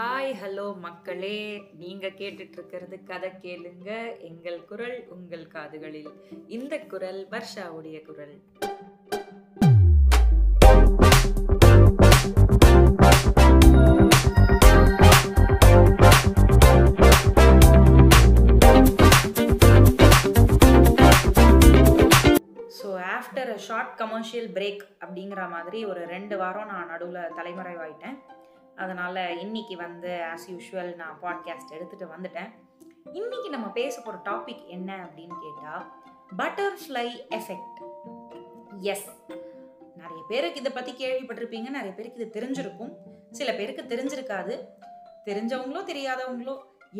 Hi hello மக்களே, நீங்கள் கேட்டுட்ருக்கிறது கதை கேளுங்க, எங்கள் குரல் உங்கள் காதுகளில். இந்த குரல் வர்ஷாவுடைய குரல். So after a short commercial break அப்படிங்கிற மாதிரி ஒரு 2 வாரம் நான் நடுவில் தலைமறைவாயிட்டேன். அதனால் இன்றைக்கி வந்து ஆஸ் யூஷுவல் நான் பாட்காஸ்ட் எடுத்துகிட்டு வந்துட்டேன். இன்றைக்கி நம்ம பேச போகிற டாபிக் என்ன அப்படின்னு கேட்டால், பட்டர்ஃப்ளை எஃபெக்ட். எஸ், நிறைய பேருக்கு இதை பற்றி கேள்விப்பட்டிருப்பீங்க, நிறைய பேருக்கு இது தெரிஞ்சிருக்கும், சில பேருக்கு தெரிஞ்சிருக்காது. தெரிஞ்சவங்களோ தெரியாதவங்களோ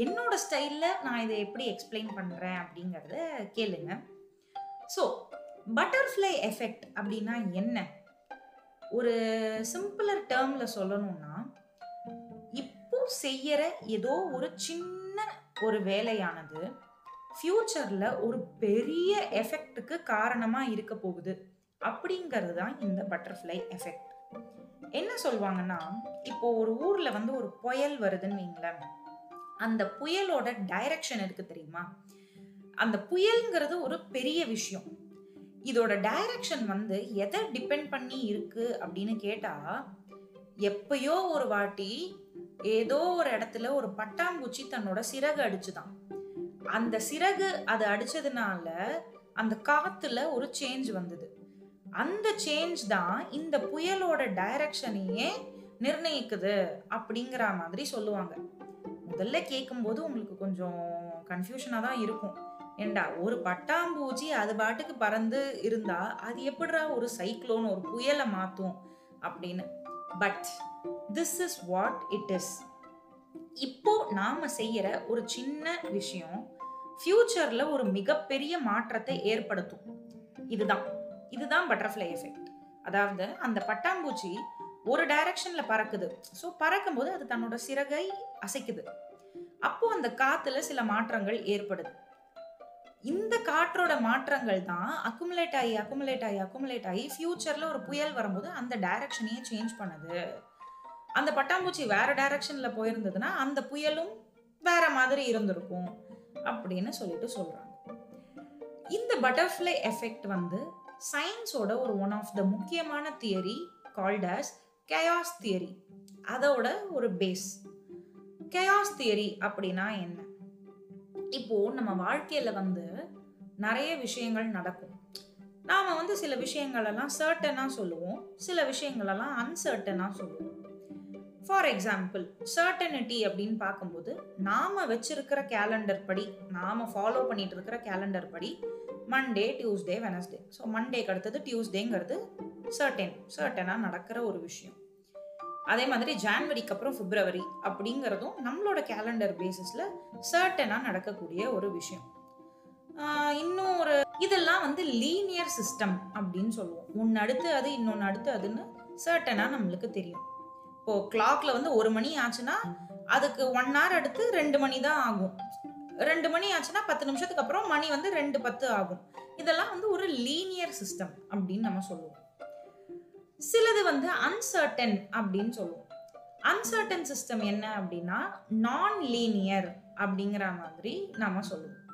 என்னோடய ஸ்டைலில் நான் இதை எப்படி எக்ஸ்பிளைன் பண்ணுறேன் அப்படிங்கிறத கேளுங்க. ஸோ பட்டர்ஃப்ளை எஃபெக்ட் அப்படின்னா என்ன? ஒரு சிம்பிளர் டேர்மில் சொல்லணும்னா, செய்யற ஏதோ ஒரு சின்ன ஒரு வேலையானது ஃபியூச்சர்ல ஒரு பெரிய எஃபெக்டுக்கு காரணமா இருக்க போகுது அப்படிங்கிறது தான் இந்த பட்டர்ஃப்ளை எஃபெக்ட். என்ன சொல்வாங்கன்னா, இப்போ ஒரு ஊர்ல வந்து ஒரு புயல் வருதுன்னு வைங்களேன், அந்த புயலோட டைரக்ஷன் இருக்கு தெரியுமா? அந்த புயல்ங்கிறது ஒரு பெரிய விஷயம். இதோட டைரக்ஷன் வந்து எதை டிபெண்ட் பண்ணி இருக்கு அப்படின்னு கேட்டா, எப்பயோ ஒரு வாட்டி ஏதோ ஒரு இடத்துல ஒரு பட்டாம்பூச்சி தன்னோட சிறகு அடிச்சுதான். அந்த சிறகு அது அடிச்சதுனால அந்த காத்துல ஒரு சேஞ்ச் வந்தது. அந்த சேஞ்ச் தான் இந்த புயலோட டைரக்ஷனையே நிர்ணயிக்குது அப்படிங்கிற மாதிரி சொல்லுவாங்க. முதல்ல கேட்கும்போது உங்களுக்கு கொஞ்சம் கன்ஃபியூஷனாக தான் இருக்கும். ஏண்டா ஒரு பட்டாம்பூச்சி அது பாட்டுக்கு பறந்து இருந்தா அது எப்படிடா ஒரு சைக்ளோன் ஒரு புயலை மாற்றும் அப்படின்னு. But this is what it is. இப்போ நாம செய்யற ஒரு சின்ன விஷயம் ஃபியூச்சர்ல ஒரு மிகப்பெரிய மாற்றத்தை ஏற்படுத்தும். இதுதான் பட்டர்ஃப்ளை எஃபெக்ட். அதாவது அந்த பட்டாம்பூச்சி ஒரு டைரக்ஷன்ல பறக்குது. ஸோ பறக்கும் போது அது தன்னோட சிறகை அசைக்குது. அப்போ அந்த காத்துல சில மாற்றங்கள் ஏற்படுது. இந்த காற்றோட மாற்றங்கள் தான் அக்குமுலேட் ஆகி ஃபியூச்சர்ல ஒரு புயல் வரும்போது அந்த டைரக்ஷனையே சேஞ்ச் பண்ணுது. அந்த பட்டாம்பூச்சி வேற டைரக்ஷன்ல போயிருந்ததுன்னா அந்த புயலும் வேற மாதிரி இருந்திருக்கும் அப்படின்னு சொல்லிட்டு சொல்றாங்க. இந்த பட்டர்ஃப்ளை எஃபெக்ட் வந்து சயின்ஸோட ஒரு ஒன் ஆஃப் த முக்கியமான theory called as chaos theory. அதோட ஒரு பேஸ். கேயாஸ் தியரி அப்படின்னா என்ன? இப்போ நம்ம வாழ்க்கையில வந்து நிறைய விஷயங்கள் நடக்கும். நாம வந்து சில விஷயங்களெல்லாம் சர்டனா சொல்லுவோம், சில விஷயங்களெல்லாம் அன்சர்டனா சொல்லுவோம். ஃபார் எக்ஸாம்பிள், சர்டனிட்டி அப்படின்னு பார்க்கும்போது, நாம வச்சிருக்கிற கேலண்டர் படி, நாம ஃபாலோ பண்ணிட்டு இருக்கிற கேலண்டர் படி மண்டே, டியூஸ்டே, வெனஸ்டே. ஸோ மண்டேக்கு அடுத்தது டியூஸ்டேங்கிறது சர்டனா நடக்கிற ஒரு விஷயம். அதே மாதிரி ஜான்வரிக்கு அப்புறம் பிப்ரவரி அப்படிங்கிறதும் நம்மளோட கேலண்டர் பேசிஸ்ல சர்டனாக நடக்கக்கூடிய ஒரு விஷயம். இன்னும் ஒரு இதெல்லாம் வந்து லீனியர் சிஸ்டம் அப்படின்னு சொல்லுவோம். ஒன்று அடுத்து அது, இன்னொன்று அடுத்து அதுன்னு சர்டனாக நம்மளுக்கு தெரியும். இப்போது கிளாக்ல வந்து 1 மணி ஆச்சுன்னா அதுக்கு 1 hour அடுத்து 2 மணி தான் ஆகும். 2 மணி ஆச்சுன்னா 10 நிமிஷத்துக்கு அப்புறம் மணி வந்து 2:10 ஆகும். இதெல்லாம் வந்து ஒரு லீனியர் சிஸ்டம் அப்படின்னு நம்ம சொல்லுவோம். சிலது வந்து அன்சர்டன் அப்படின்னு சொல்லுவோம். அன்சர்டன் சிஸ்டம் என்ன அப்படின்னா, நான் லீனியர் அப்படிங்கிற மாதிரி நம்ம சொல்லுவோம்.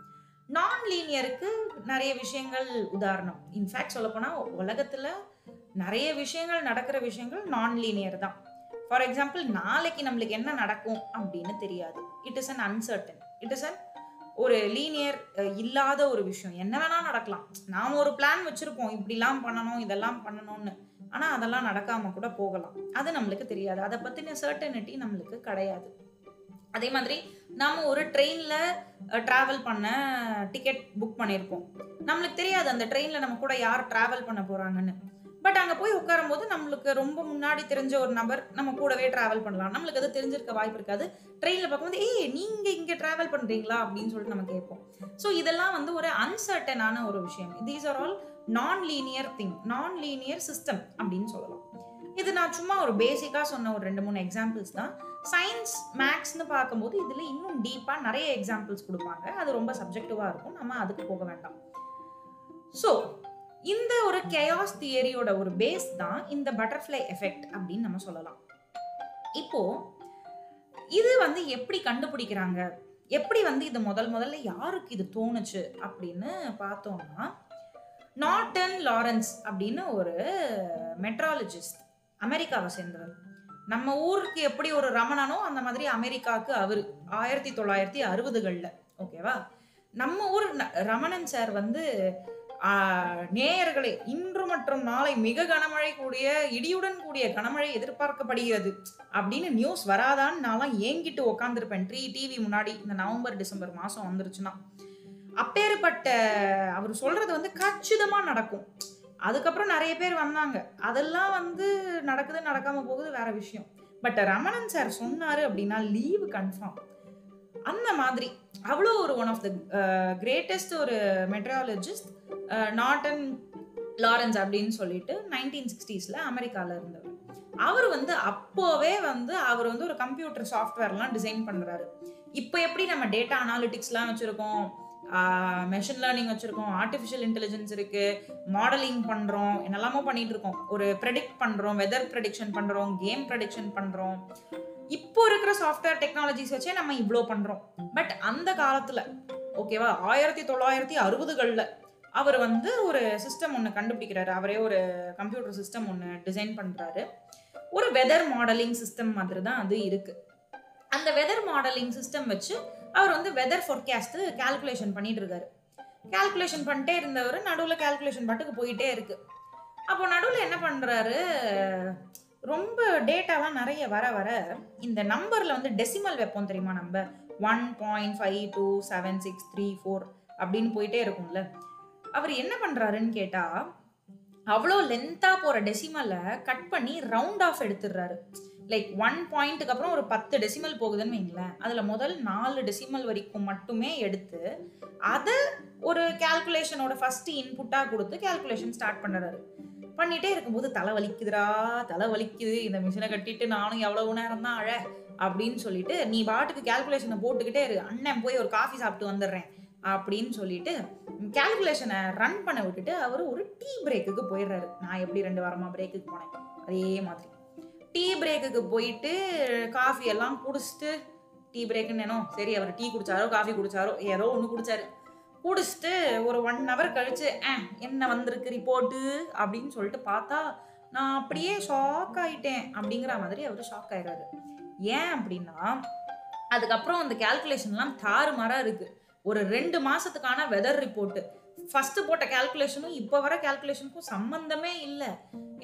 நான் லீனியருக்கு நிறைய விஷயங்கள் உதாரணம். இன்ஃபேக்ட் சொல்லப்போனால் உலகத்தில் நிறைய விஷயங்கள் நடக்கிற விஷயங்கள் நான் லீனியர் தான். ஃபார் எக்ஸாம்பிள், நாளைக்கு நம்மளுக்கு என்ன நடக்கும் அப்படின்னு தெரியாது. It is an uncertain. It is an ஒரு லீனியர் இல்லாத ஒரு விஷயம். என்ன வேணால் நடக்கலாம். நாம் ஒரு பிளான் வச்சுருப்போம், இப்படிலாம் பண்ணணும் இதெல்லாம் பண்ணணும்னு, ஆனால் அதெல்லாம் நடக்காமல் கூட போகலாம். அது நம்மளுக்கு தெரியாது. அதை பற்றின சர்டனிட்டி நம்மளுக்கு கிடையாது. அதே மாதிரி நாம் ஒரு ட்ரெயினில் ட்ராவல் பண்ண டிக்கெட் புக் பண்ணியிருப்போம். நம்மளுக்கு தெரியாது அந்த ட்ரெயினில் நம்ம கூட யார் ட்ராவல் பண்ண போகிறாங்கன்னு. பட் அங்கே போய் உட்காரும் போது நம்மளுக்கு ரொம்ப முன்னாடி தெரிஞ்ச ஒரு நபர் நம்ம கூடவே ட்ராவல் பண்ணலாம். நம்மளுக்கு அது தெரிஞ்சிருக்க வாய்ப்பு இருக்காது. ட்ரெயினில் பார்க்கும்போது, ஏய் நீங்கள் இங்கே ட்ராவல் பண்ணுறீங்களா அப்படின்னு சொல்லிட்டு நம்ம கேட்போம். ஸோ இதெல்லாம் வந்து ஒரு அன்சர்டனான ஒரு விஷயம். These are all non-linear thing, non-linear system அப்படின்னு சொல்லலாம். இது நான் சும்மா ஒரு பேசிக்காக சொன்ன ஒரு 2-3 எக்ஸாம்பிள்ஸ் தான். சயின்ஸ் மேக்ஸ்ன்னு பார்க்கும்போது இதில் இன்னும் டீப்பாக நிறைய எக்ஸாம்பிள்ஸ் கொடுப்பாங்க. அது ரொம்ப சப்ஜெக்டிவாக இருக்கும், நம்ம அதுக்கு போக வேண்டாம். ஸோ இந்த ஒரு கேயாஸ் தியரியோட ஒரு பேஸ் தான் இந்த பட்டர்ஃப்ளை எஃபெக்ட் அப்படின்னு நம்ம சொல்லலாம். இப்போது இது வந்து எப்படி கண்டுபிடிக்கிறாங்க, எப்படி வந்து இது முதல்ல யாருக்கு இது தோணுச்சு அப்படின்னு பார்த்தோம்னா, நார்டன் லாரன்ஸ் அப்படின்னு ஒரு மெட்ராலஜிஸ்ட், அமெரிக்காவை சேர்ந்தவர். நம்ம ஊருக்கு எப்படி ஒரு ரமணனோ அந்த மாதிரி அமெரிக்காவுக்கு அவர் 1960களில். ஓகேவா, நம்ம ஊர் ரமணன் சார் வந்து நேயர்களே, இன்று மற்றும் நாளை மிக கனமழை கூடிய இடியுடன் கூடிய கனமழை எதிர்பார்க்கப்படுகிறது அப்படின்னு நியூஸ் வராதான்னு நான்லாம் ஏங்கிட்டு உக்காந்துருப்பேன் டிவி முன்னாடி. இந்த நவம்பர் டிசம்பர் மாதம் வந்துருச்சுன்னா அப்பேற்பட்ட அவர் சொல்றது வந்து கச்சிதமாக நடக்கும். அதுக்கப்புறம் நிறைய பேர் வந்தாங்க, அதெல்லாம் வந்து நடக்குது நடக்காமல் போகுது வேற விஷயம். பட் ரமணன் சார் சொன்னார் அப்படின்னா லீவு கன்ஃபார்ம். அந்த மாதிரி அவ்வளோ ஒரு ஒன் ஆஃப் த கிரேட்டஸ்ட் ஒரு மெட்ரியாலஜிஸ்ட் நார்டன் லாரன்ஸ் அப்படின்னு சொல்லிட்டு 1960s அமெரிக்காவில் இருந்தவர். அவர் வந்து அப்போவே வந்து அவர் வந்து ஒரு கம்ப்யூட்டர் சாஃப்ட்வேர்லாம் டிசைன் பண்ணுறாரு. இப்போ எப்படி நம்ம டேட்டா அனாலிட்டிக்ஸ்லாம் வச்சுருக்கோம், மெஷின் லேர்னிங் வச்சுருக்கோம், ஆர்டிஃபிஷியல் இன்டெலிஜென்ஸ் இருக்குது, மாடலிங் பண்ணுறோம், என்னெல்லாமோ பண்ணிகிட்டு இருக்கோம். ஒரு ப்ரெடிக்ட் பண்ணுறோம், வெதர் ப்ரெடிக்ஷன் பண்ணுறோம், கேம் ப்ரெடிக்ஷன் பண்ணுறோம். இப்போ இருக்கிற சாஃப்ட்வேர் டெக்னாலஜிஸ் வச்சே நம்ம இவ்வளோ பண்ணுறோம். பட் அந்த காலத்தில், ஓகேவா, 1960களில் அவர் வந்து ஒரு சிஸ்டம் ஒன்று கண்டுபிடிக்கிறாரு. அவரே ஒரு கம்ப்யூட்டர் சிஸ்டம் ஒன்று டிசைன் பண்ணுறாரு. ஒரு வெதர் மாடலிங் சிஸ்டம் மாதிரி தான் அது இருக்குது. அந்த வெதர் மாடலிங் சிஸ்டம் வச்சு அவர் வந்து வெதர் ஃபோர்காஸ்ட்டு கால்குலேஷன் பண்ணிட்டு இருக்காரு. கால்குலேஷன் பண்ணிட்டே இருந்தவர் நடுவில் கால்குலேஷன் பாட்டுக்கு போயிட்டே இருக்கு. அப்போ நடுவில் என்ன பண்ணுறாரு, ரொம்ப டேட்டாலாம் நிறைய வர வர இந்த நம்பரில் வந்து டெசிமல் வைப்போம் தெரியுமா, நம்ம 1.52763 4 அப்படின்னு போயிட்டே இருக்கும்ல. அவர் என்ன பண்ணுறாருன்னு கேட்டால், அவ்வளோ லென்த்தாக போகிற டெசிமலை கட் பண்ணி ரவுண்ட் ஆஃப் எடுத்துடுறாரு. லைக் 1 பாயிண்ட்டுக்கு அப்புறம் ஒரு 10 டெசிமல் போகுதுன்னு வைங்களேன், அதில் முதல் 4 டெசிமல் வரைக்கும் மட்டுமே எடுத்து அதை ஒரு கால்குலேஷனோட ஃபஸ்ட்டு இன்புட்டாக கொடுத்து கால்குலேஷன் ஸ்டார்ட் பண்ணுறாரு. பண்ணிகிட்டே இருக்கும்போது தலை வலிக்குதுரா, தலை வலிக்குது, இந்த மிஷினை கட்டிட்டு நானும் எவ்வளவு நேரம் தான் அழ அப்படின்னு சொல்லிட்டு நீ பாட்டுக்கு கால்குலேஷனை போட்டுக்கிட்டே இரு, அண்ணன் போய் ஒரு காஃபி சாப்பிட்டு வந்துடுறேன் அப்படின்னு சொல்லிட்டு கால்குலேஷனை ரன் பண்ண விட்டுட்டு அவர் ஒரு டீ பிரேக்குக்கு போயிடுறாரு. நான் எப்படி 2 வாரமாக பிரேக்குக்கு போனேன் அதே மாதிரி டீ பிரேக்குக்கு போயிட்டு காஃபி எல்லாம் குடிச்சிட்டு, டீ பிரேக்குன்னு என்னோ சரி, அவர் டீ குடிச்சாரோ காஃபி குடிச்சாரோ ஏதோ ஒன்று குடிச்சாரு. குடிச்சிட்டு ஒரு 1 ஹவர் கழிச்சு என்ன வந்திருக்கு ரிப்போர்ட்டு அப்படின்னு சொல்லிட்டு பார்த்தா நான் அப்படியே ஷாக் ஆகிட்டேன் அப்படிங்கிற மாதிரி அவர் ஷாக் ஆயிடுறாரு. ஏன் அப்படின்னா, அதுக்கப்புறம் அந்த கால்குலேஷன்லாம் தாறுமாறாக இருக்குது. ஒரு 2 மாதத்துக்கான வெதர் ரிப்போர்ட்டு, ஃபஸ்ட்டு போட்ட கால்குலேஷனும் இப்போ வர கால்குலேஷனுக்கும் சம்மந்தமே இல்லை.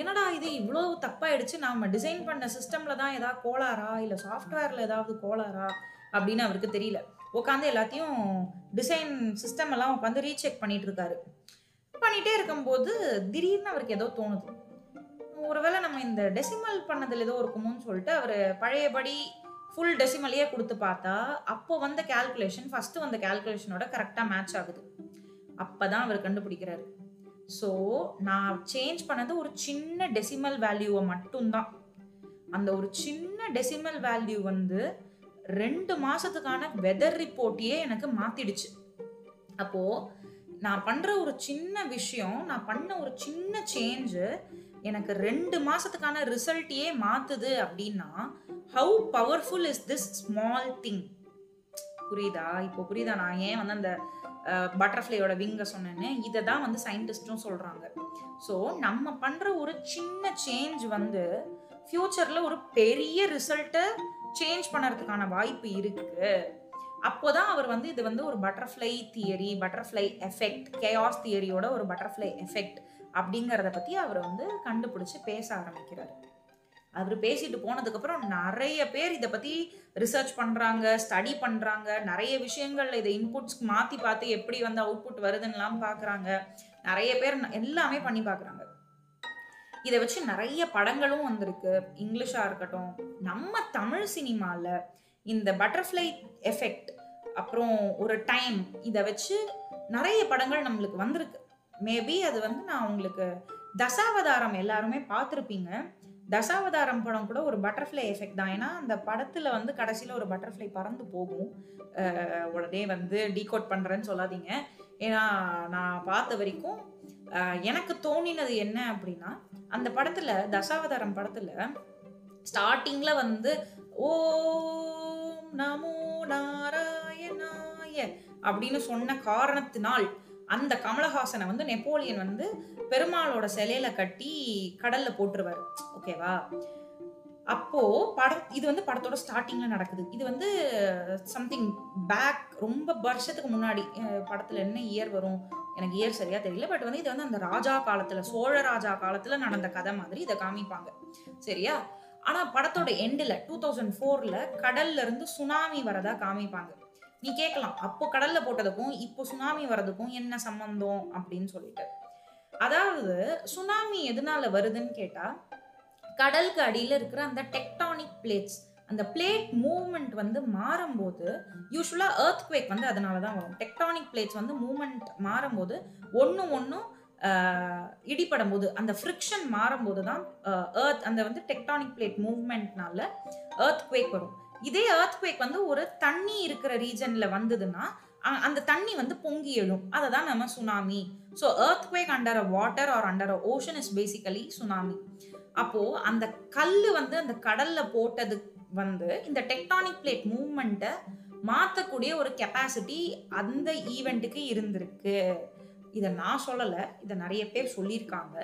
என்னடா இது இவ்வளோ தப்பாயிடுச்சு, நாம் டிசைன் பண்ண சிஸ்டமில் தான் ஏதாவது கோளாரா இல்லை சாஃப்ட்வேரில் ஏதாவது கோளாரா அப்படின்னு அவருக்கு தெரியல. உட்காந்து எல்லாத்தையும் டிசைன் சிஸ்டம் எல்லாம் உட்காந்து ரீசெக் பண்ணிட்டு இருக்காரு. பண்ணிகிட்டே இருக்கும்போது திடீர்னு அவருக்கு ஏதோ தோணுது, ஒருவேளை நம்ம இந்த டெசிமல் பண்ணதில் ஏதோ இருக்குமோன்னு சொல்லிட்டு அவர் பழையபடி ஃபுல் டெசிமலையே கொடுத்து பார்த்தா அப்போ வந்த கால்குலேஷன் ஃபஸ்ட்டு வந்த கால்குலேஷனோட கரெக்டாக மேட்ச் ஆகுது. அப்போ தான் அவர் கண்டுபிடிக்கிறாரு, ஸோ நான் சேஞ்ச் பண்ணது ஒரு சின்ன டெசிமல் வேல்யூவை மட்டும்தான். அந்த ஒரு சின்ன டெசிமல் வேல்யூ வந்து 2 மாசத்துக்கான வெதர் ரிப்போர்ட்டையே எனக்கு மாத்திடுச்சு. அப்போ நான் பண்ற ஒரு சின்ன விஷயம், நான் பண்ண ஒரு சின்ன சேஞ்சு எனக்கு 2 மாசத்துக்கான ரிசல்ட்டையே மாத்துது அப்படின்னா, how powerful is this small thing. புரியுதா? இப்போ புரியுதா நான் ஏன் வந்து அந்த பட்டர்ஃப்ளையோட விங்கை சொன்னேன்னு? இதை தான் வந்து சயின்டிஸ்டும் சொல்றாங்க. ஸோ நம்ம பண்ற ஒரு சின்ன சேஞ்ச் வந்து ஃபியூச்சர்ல ஒரு பெரிய ரிசல்ட்டை சேஞ்ச் பண்ணுறதுக்கான வாய்ப்பு இருக்குது. அப்போதான் அவர் வந்து இது வந்து ஒரு butterfly theory, butterfly effect, chaos தியரியோட ஒரு பட்டர்ஃப்ளை எஃபெக்ட் அப்படிங்கிறத பற்றி அவர் வந்து கண்டுபிடிச்சி பேச ஆரம்பிக்கிறார். அவர் பேசிட்டு போனதுக்கப்புறம் நிறைய பேர் இதை பற்றி ரிசர்ச் பண்ணுறாங்க, ஸ்டடி பண்ணுறாங்க, நிறைய விஷயங்கள் இதை இன்புட்ஸ்க்கு மாற்றி பார்த்து எப்படி வந்து அவுட்புட் வருதுன்னெலாம் பார்க்குறாங்க. நிறைய பேர் எல்லாமே பண்ணி பார்க்குறாங்க. இதை வச்சு நிறைய படங்களும் வந்திருக்கு, இங்கிலீஷாக இருக்கட்டும். நம்ம தமிழ் சினிமாவில் இந்த பட்டர்ஃப்ளை எஃபெக்ட், அப்புறம் ஒரு டைம், இதை வச்சு நிறைய படங்கள் நம்மளுக்கு வந்திருக்கு. மேபி அது வந்து நான் உங்களுக்கு தசாவதாரம் எல்லாருமே பார்த்துருப்பீங்க. தசாவதாரம் படம் கூட ஒரு பட்டர்ஃப்ளை எஃபெக்ட் தான். ஏன்னா அந்த படத்தில் வந்து கடைசியில் ஒரு பட்டர்ஃப்ளை பறந்து போகும். உடனே வந்து டீகோட் பண்ணுறேன்னு சொல்லாதீங்க. ஏன்னா நான் பார்த்த வரைக்கும் எனக்கு தோணினது என்ன அப்படின்னா, அந்த படத்தில் தசாவதாரம் படத்தில் ஸ்டார்டிங்கில் வந்து ஓ நமோ நாராயணாய அப்படின்னு சொன்ன காரணத்தினால் அந்த கமலஹாசனை வந்து நெப்போலியன் வந்து பெருமாளோட சிலையில கட்டி கடல்ல போட்டுருவாரு. ஓகேவா? அப்போ படம் இது வந்து படத்தோட ஸ்டார்டிங்ல நடக்குது. இது வந்து சம்திங் பேக் ரொம்ப வருஷத்துக்கு முன்னாடி, படத்துல என்ன இயர் வரும் எனக்கு இயர் சரியா தெரியல, பட் வந்து இது வந்து அந்த ராஜா காலத்துல, சோழ ராஜா காலத்துல நடந்த கதை மாதிரி இதை காமிப்பாங்க. சரியா? ஆனா படத்தோட எண்டில் 2004 கடல்ல இருந்து சுனாமி வரதா காமிப்பாங்க. நீ கேட்கலாம், அப்போ கடல்ல போட்டதுக்கும் இப்போ சுனாமி வர்றதுக்கும் என்ன சம்பந்தம் அப்படின்னு சொல்லிட்டு. அதாவது சுனாமி எதனால வருதுன்னு கேட்டா, கடலுக்கு அடியில் இருக்கிற அந்த டெக்டானிக் பிளேட்ஸ், அந்த பிளேட் மூவ்மெண்ட் வந்து மாறும்போது, யூஸ்வலாக எர்த்குவேக் வந்து அதனால தான் வரும். டெக்டானிக் பிளேட்ஸ் வந்து மூவ்மெண்ட் மாறும்போது, ஒன்றும் இடிபடும் போது, அந்த ஃப்ரிக்ஷன் மாறும்போது தான் எர்த், அந்த வந்து டெக்டானிக் பிளேட் மூவ்மெண்ட்னால எர்த்குவேக் வரும். இதே எர்த்குவேக் வந்து ஒரு தண்ணி இருக்கிற ரீஜனில் வந்ததுன்னா அந்த தண்ணி வந்து பொங்கி எழும், அதை தான் நம்ம tsunami. So earthquake under a water or under a ocean is basically tsunami. அப்போ அந்த கல் வந்து அந்த கடல்ல போட்டது வந்து இந்த டெக்டானிக் பிளேட் மூவ்மெண்ட்டை மாற்றக்கூடிய ஒரு கெப்பாசிட்டி அந்த ஈவெண்ட்டுக்கு இருந்திருக்கு. இதை நான் சொல்லலை, இதை நிறைய பேர் சொல்லியிருக்காங்க,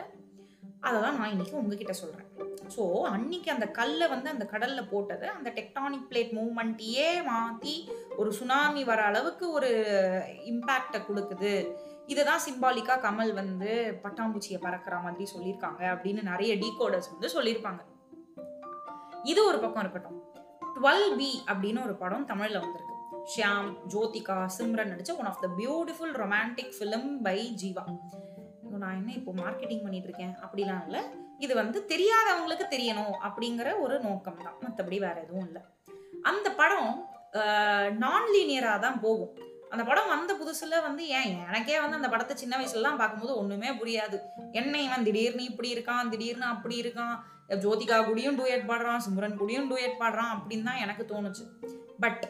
அதெல்லாம் நான் இன்னைக்கு உங்ககிட்ட சொல்றேன். ஸோ அன்னைக்கு அந்த கல்லை வந்து அந்த கடல்ல போட்டது அந்த டெக்டானிக் பிளேட் மூவ்மெண்ட்டையே மாற்றி ஒரு சுனாமி வர அளவுக்கு ஒரு இம்பேக்டை கொடுக்குது. இதுதான் சிம்பாலிக்கா கமல் வந்து பட்டாம்பூச்சியை பறக்கிற மாதிரி சொல்லியிருக்காங்க அப்படின்னு நிறைய டீகோடர்ஸ் வந்து சொல்லியிருப்பாங்க. இது ஒரு பக்கம் இருக்கட்டும். 12B அப்படின்னு ஒரு படம் தமிழ்ல வந்திருக்கு. ஷியாம், ஜோதிகா, சிம்ரன் நடிச்ச one of the beautiful romantic film by Jeeva. நான் என்ன இப்போ மார்க்கெட்டிங் பண்ணிட்டு இருக்கேன் அப்படிலாம் இல்லை, இது வந்து தெரியாதவங்களுக்கு தெரியணும் அப்படிங்கிற ஒரு நோக்கம் தான், மற்றபடி வேற எதுவும் இல்லை. அந்த படம் நான் லீனியராக தான் போகும். அந்த படம் வந்த புதுசில் வந்து எனக்கே வந்து அந்த படத்தை சின்ன வயசுலலாம் பார்க்கும்போது ஒன்றுமே புரியாது. என்ன இவன் திடீர்னு இப்படி இருக்கான், திடீர்னு அப்படி இருக்கான், ஜோதிகா கூடயும் டூயட் பாடுறான், சிம்ரன் கூடயும் டூயட் பாடுறான் அப்படின்னு தான் எனக்கு தோணுச்சு. பட்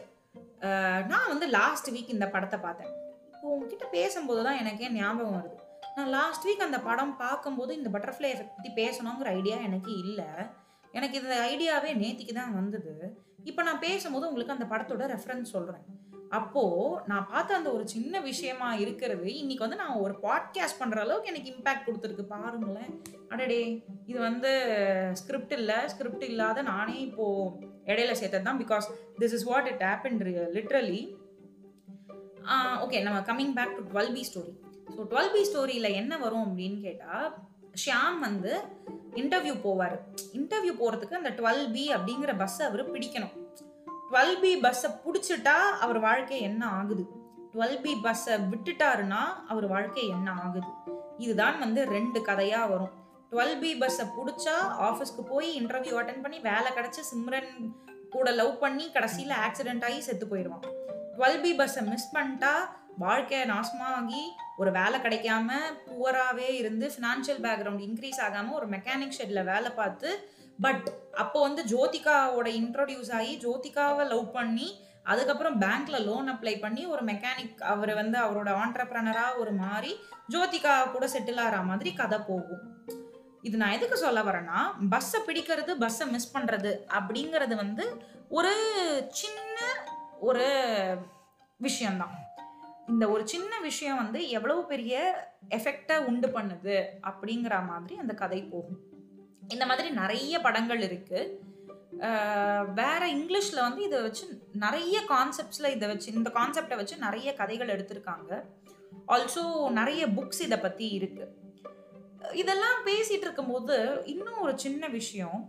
நான் வந்து லாஸ்ட் வீக் இந்த படத்தை பார்த்தேன். இப்போ உங்ககிட்ட பேசும்போது தான் எனக்கே ஞாபகம் வருது, நான் லாஸ்ட் வீக் அந்த படம் பார்க்கும்போது இந்த பட்டர்ஃப்ளை எஃபெக்ட் பற்றி பேசணுங்கிற ஐடியா எனக்கு இல்லை. எனக்கு இந்த ஐடியாவே நேத்திக்கு தான் வந்தது. இப்போ நான் பேசும்போது உங்களுக்கு அந்த படத்தோட ரெஃபரன்ஸ் சொல்கிறேன். அப்போது நான் பார்த்த அந்த ஒரு சின்ன விஷயமா இருக்கிறது இன்னைக்கு வந்து நான் ஒரு பாட்காஸ்ட் பண்ணுற அளவுக்கு எனக்கு இம்பேக்ட் கொடுத்துருக்கு. பாருங்களேன், அடடே, இது வந்து ஸ்கிரிப்ட் இல்லாத நானே இப்போது இடையில சேர்த்தது தான். Because this is what it happened literally. Okay, நம்ம coming back to 12B story. So 12B ஸ்டோரியில் என்ன வரும் அப்படின்னு கேட்டால், ஷியாம் வந்து இன்டர்வியூ போவார். இன்டர்வியூ போகிறதுக்கு அந்த 12B அப்படிங்கிற பஸ்ஸை அவர் பிடிக்கணும். 12B பஸ்ஸை பிடிச்சிட்டா அவர் வாழ்க்கை என்ன ஆகுது, 12B பஸ்ஸை விட்டுட்டாருன்னா அவர் வாழ்க்கை என்ன ஆகுது, இதுதான் வந்து ரெண்டு கதையாக வரும். 12B பஸ்ஸை பிடிச்சா ஆஃபீஸ்க்கு போய் இன்டர்வியூ அட்டென்ட் பண்ணி வேலை கிடச்சி சிம்ரன் கூட லவ் பண்ணி கடைசியில் ஆக்சிடென்ட் ஆகி செத்து போயிடுவான். 12B பஸ்ஸை மிஸ் பண்ணிட்டா வாழ்க்கை நாசமாகி ஒரு வேலை கிடைக்காம புவராகவே இருந்து ஃபினான்ஷியல் பேக்ரவுண்ட் இன்க்ரீஸ் ஆகாமல் ஒரு மெக்கானிக் ஷெட்டில் வேலை பார்த்து, பட் அப்போ வந்து ஜோதிகாவோட இன்ட்ரோடியூஸ் ஆகி ஜோதிகாவை லவ் பண்ணி அதுக்கப்புறம் பேங்க்ல லோன் அப்ளை பண்ணி ஒரு மெக்கானிக் அவர் வந்து அவரோட ஆண்டர்பிரனராக ஒரு மாதிரி ஜோதிகா கூட செட்டில் ஆகிற மாதிரி கதை போகும். இது நான் எதுக்கு சொல்ல வரேன்னா, பஸ்ஸை பிடிக்கிறது பஸ்ஸை மிஸ் பண்ணுறது அப்படிங்கிறது வந்து ஒரு சின்ன ஒரு விஷயம்தான். இந்த ஒரு சின்ன விஷயம் வந்து எவ்வளவு பெரிய எஃபெக்டை உண்டு பண்ணுது அப்படிங்கிற மாதிரி அந்த கதை போகும். இந்த மாதிரி நிறைய படங்கள் இருக்கு. வேற இங்கிலீஷ்ல வந்து இதை வச்சு நிறைய கான்செப்ட்ஸ்ல இதை வச்சு இந்த கான்செப்டை வச்சு நிறைய கதைகள் எடுத்திருக்காங்க. ஆல்சோ நிறைய புக்ஸ் இதை பத்தி இருக்கு. இதெல்லாம் பேசிட்டு இருக்கும்போது இன்னும் ஒரு சின்ன விஷயம்,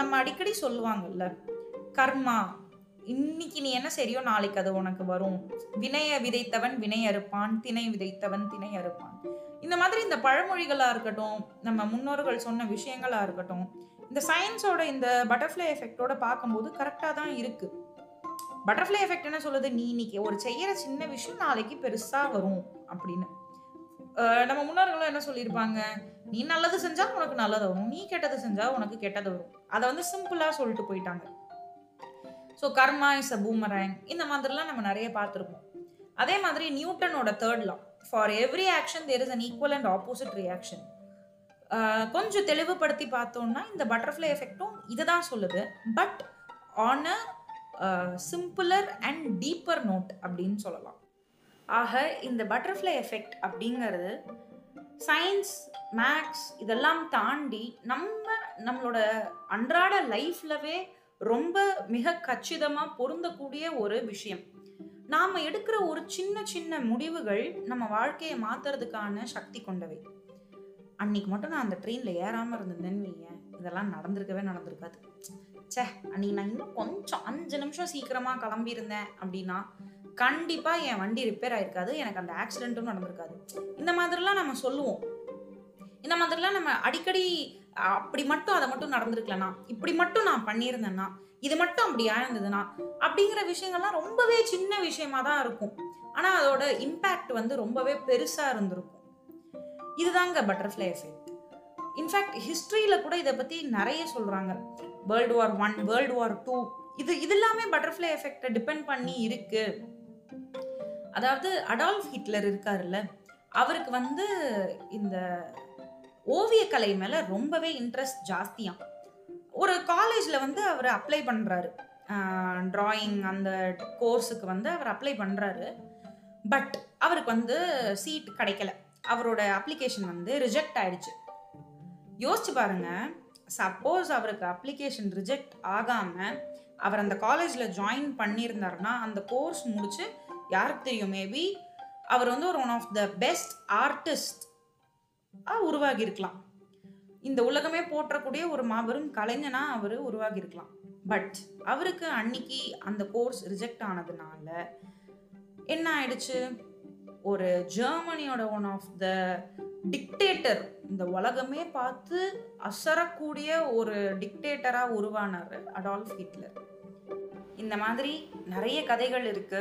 நம்ம அடிக்கடி சொல்லுவாங்கல்ல, கர்மா, இன்னைக்கு நீ என்ன சரியோ நாளைக்கு அது உனக்கு வரும், வினைய விதைத்தவன் வினை அறுப்பான், திணை விதைத்தவன் திணை அறுப்பான். இந்த மாதிரி இந்த பழமொழிகளாக இருக்கட்டும், நம்ம முன்னோர்கள் சொன்ன விஷயங்களாக இருக்கட்டும், இந்த சயின்ஸோட இந்த பட்டர்ஃப்ளை எஃபெக்டோட பார்க்கும்போது கரெக்டாக தான் இருக்குது. பட்டர்ஃப்ளை எஃபெக்ட் என்ன சொல்லுது, நீ இன்னைக்கு ஒரு செய்கிற சின்ன விஷயம் நாளைக்கு பெருசாக வரும் அப்படின்னு. நம்ம முன்னோர்களும் என்ன சொல்லியிருப்பாங்க, நீ நல்லது செஞ்சால் உனக்கு நல்லது வரும், நீ கெட்டது செஞ்சால் உனக்கு கெட்டது வரும். அதை வந்து சிம்பிளாக சொல்லிட்டு போயிட்டாங்க. So karma is a boomerang, இந்த மாதிரிலாம் நம்ம நிறைய பார்த்துருக்கோம். அதே மாதிரி நியூட்டனோட 3rd law, for every action there is an equal and opposite reaction. கொஞ்சம் தெளிவுபடுத்தி பார்த்தோம்னா இந்த பட்டர்ஃப்ளை எஃபெக்டும் இதை தான் சொல்லுது, but on a simpler and deeper note அப்படின்னு சொல்லலாம். ஆக இந்த பட்டர்ஃப்ளை எஃபெக்ட் அப்படிங்கிறது சயின்ஸ், மேக்ஸ் இதெல்லாம் தாண்டி நம்மளோட அன்றாட லைஃப்லவே ரொம்ப மிக கச்சிதமாக பொருந்தக்கூடிய ஒரு விஷயம். நாம் எடுக்கிற ஒரு சின்ன சின்ன முடிவுகள் நம்ம வாழ்க்கையை மாற்றுறதுக்கான சக்தி கொண்டவை. அன்னைக்கு மட்டும் நான் அந்த ட்ரெயினில் ஏறாமல் இருந்திருந்தேன்னு வையேன், இதெல்லாம் நடந்திருக்காது. சே, அன்னைக்கு நான் இன்னும் கொஞ்சம் 5 நிமிஷம் சீக்கிரமாக கிளம்பியிருந்தேன் அப்படின்னா கண்டிப்பாக என் வண்டி ரிப்பேர் ஆகிருக்காது, எனக்கு அந்த ஆக்சிடெண்ட்டும் நடந்திருக்காது. இந்த மாதிரிலாம் நம்ம சொல்லுவோம். இந்த மாதிரிலாம் நம்ம அடிக்கடி அப்படி மட்டும் அதை மட்டும் நடந்திருக்கலனா, இப்படி மட்டும் நான் பண்ணியிருந்தேன்னா, இது மட்டும் அப்படி ஆயிருந்ததுன்னா அப்படிங்கிற விஷயங்கள்லாம் ரொம்பவே சின்ன விஷயமா தான் இருக்கும். ஆனால் அதோட இம்பேக்ட் வந்து ரொம்பவே பெருசாக இருந்திருக்கும். இதுதாங்க பட்டர்ஃப்ளை எஃபெக்ட். இன்ஃபேக்ட் ஹிஸ்ட்ரியில் கூட இதை பற்றி நிறைய சொல்கிறாங்க. World War 1, World War 2 இது எல்லாமே பட்டர்ஃப்ளை எஃபெக்டை டிபெண்ட் பண்ணி இருக்கு. அதாவது அடால்ஃப் ஹிட்லர் இருக்காருல்ல, அவருக்கு வந்து இந்த ஓவியக்கலை மேலே ரொம்பவே இன்ட்ரெஸ்ட் ஜாஸ்தியாக ஒரு காலேஜில் வந்து அவர் அப்ளை பண்ணுறாரு. ட்ராயிங் அந்த கோர்ஸுக்கு வந்து அவர் அப்ளை பண்ணுறாரு. பட் அவருக்கு வந்து சீட் கிடைக்கல, அவரோட அப்ளிகேஷன் வந்து ரிஜெக்ட் ஆயிடுச்சு. யோசிச்சு பாருங்கள், சப்போஸ் அவருக்கு அப்ளிகேஷன் ரிஜெக்ட் ஆகாமல் அவர் அந்த காலேஜில் ஜாயின் பண்ணியிருந்தாருன்னா அந்த கோர்ஸ் முடித்து யாருக்கு தெரியும், மேபி அவர் வந்து ஒரு one of the best artist உருவாகி இருக்கலாம். இந்த உலகமே போற்றக்கூடிய ஒரு மாபெரும் கலைஞனா அவர் உருவாகி இருக்கலாம். பட் அவருக்கு அன்னைக்கு அந்த கோர்ஸ் ரிஜெக்ட் ஆனதுனால என்ன ஆயிடுச்சு, ஒரு ஜெர்மனியோட ஒன் ஆஃப் த டிக்டேட்டர், இந்த உலகமே பார்த்து அசரக்கூடிய ஒரு டிக்டேட்டரா உருவானார் அடால்ஃப் ஹிட்லர். இந்த மாதிரி நிறைய கதைகள் இருக்கு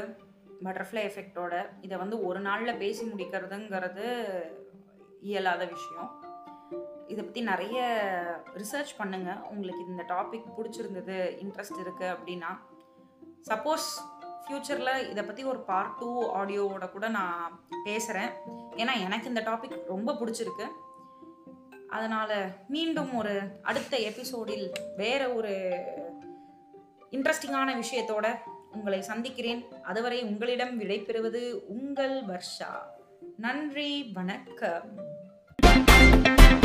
பட்டர்ஃப்ளை எஃபெக்டோட. இதை வந்து ஒரு நாள்ல பேசி முடிக்கிறதுங்கிறது இயலாத விஷயம். இதை பற்றி நிறைய ரிசர்ச் பண்ணுங்கள். உங்களுக்கு இந்த டாபிக் பிடிச்சிருந்தது, இன்ட்ரெஸ்ட் இருக்குது அப்படின்னா, சப்போஸ் ஃப்யூச்சரில் இதை பற்றி ஒரு Part 2 ஆடியோவோட கூட நான் பேசுகிறேன். ஏன்னா எனக்கு இந்த டாபிக் ரொம்ப பிடிச்சிருக்கு. அதனால் மீண்டும் ஒரு அடுத்த எபிசோடில் வேறு ஒரு இன்ட்ரெஸ்டிங்கான விஷயத்தோட உங்களை சந்திக்கிறேன். அதுவரை உங்களிடம் விடைபெறுவது உங்கள் வர்ஷா. நன்றி, வணக்கம்.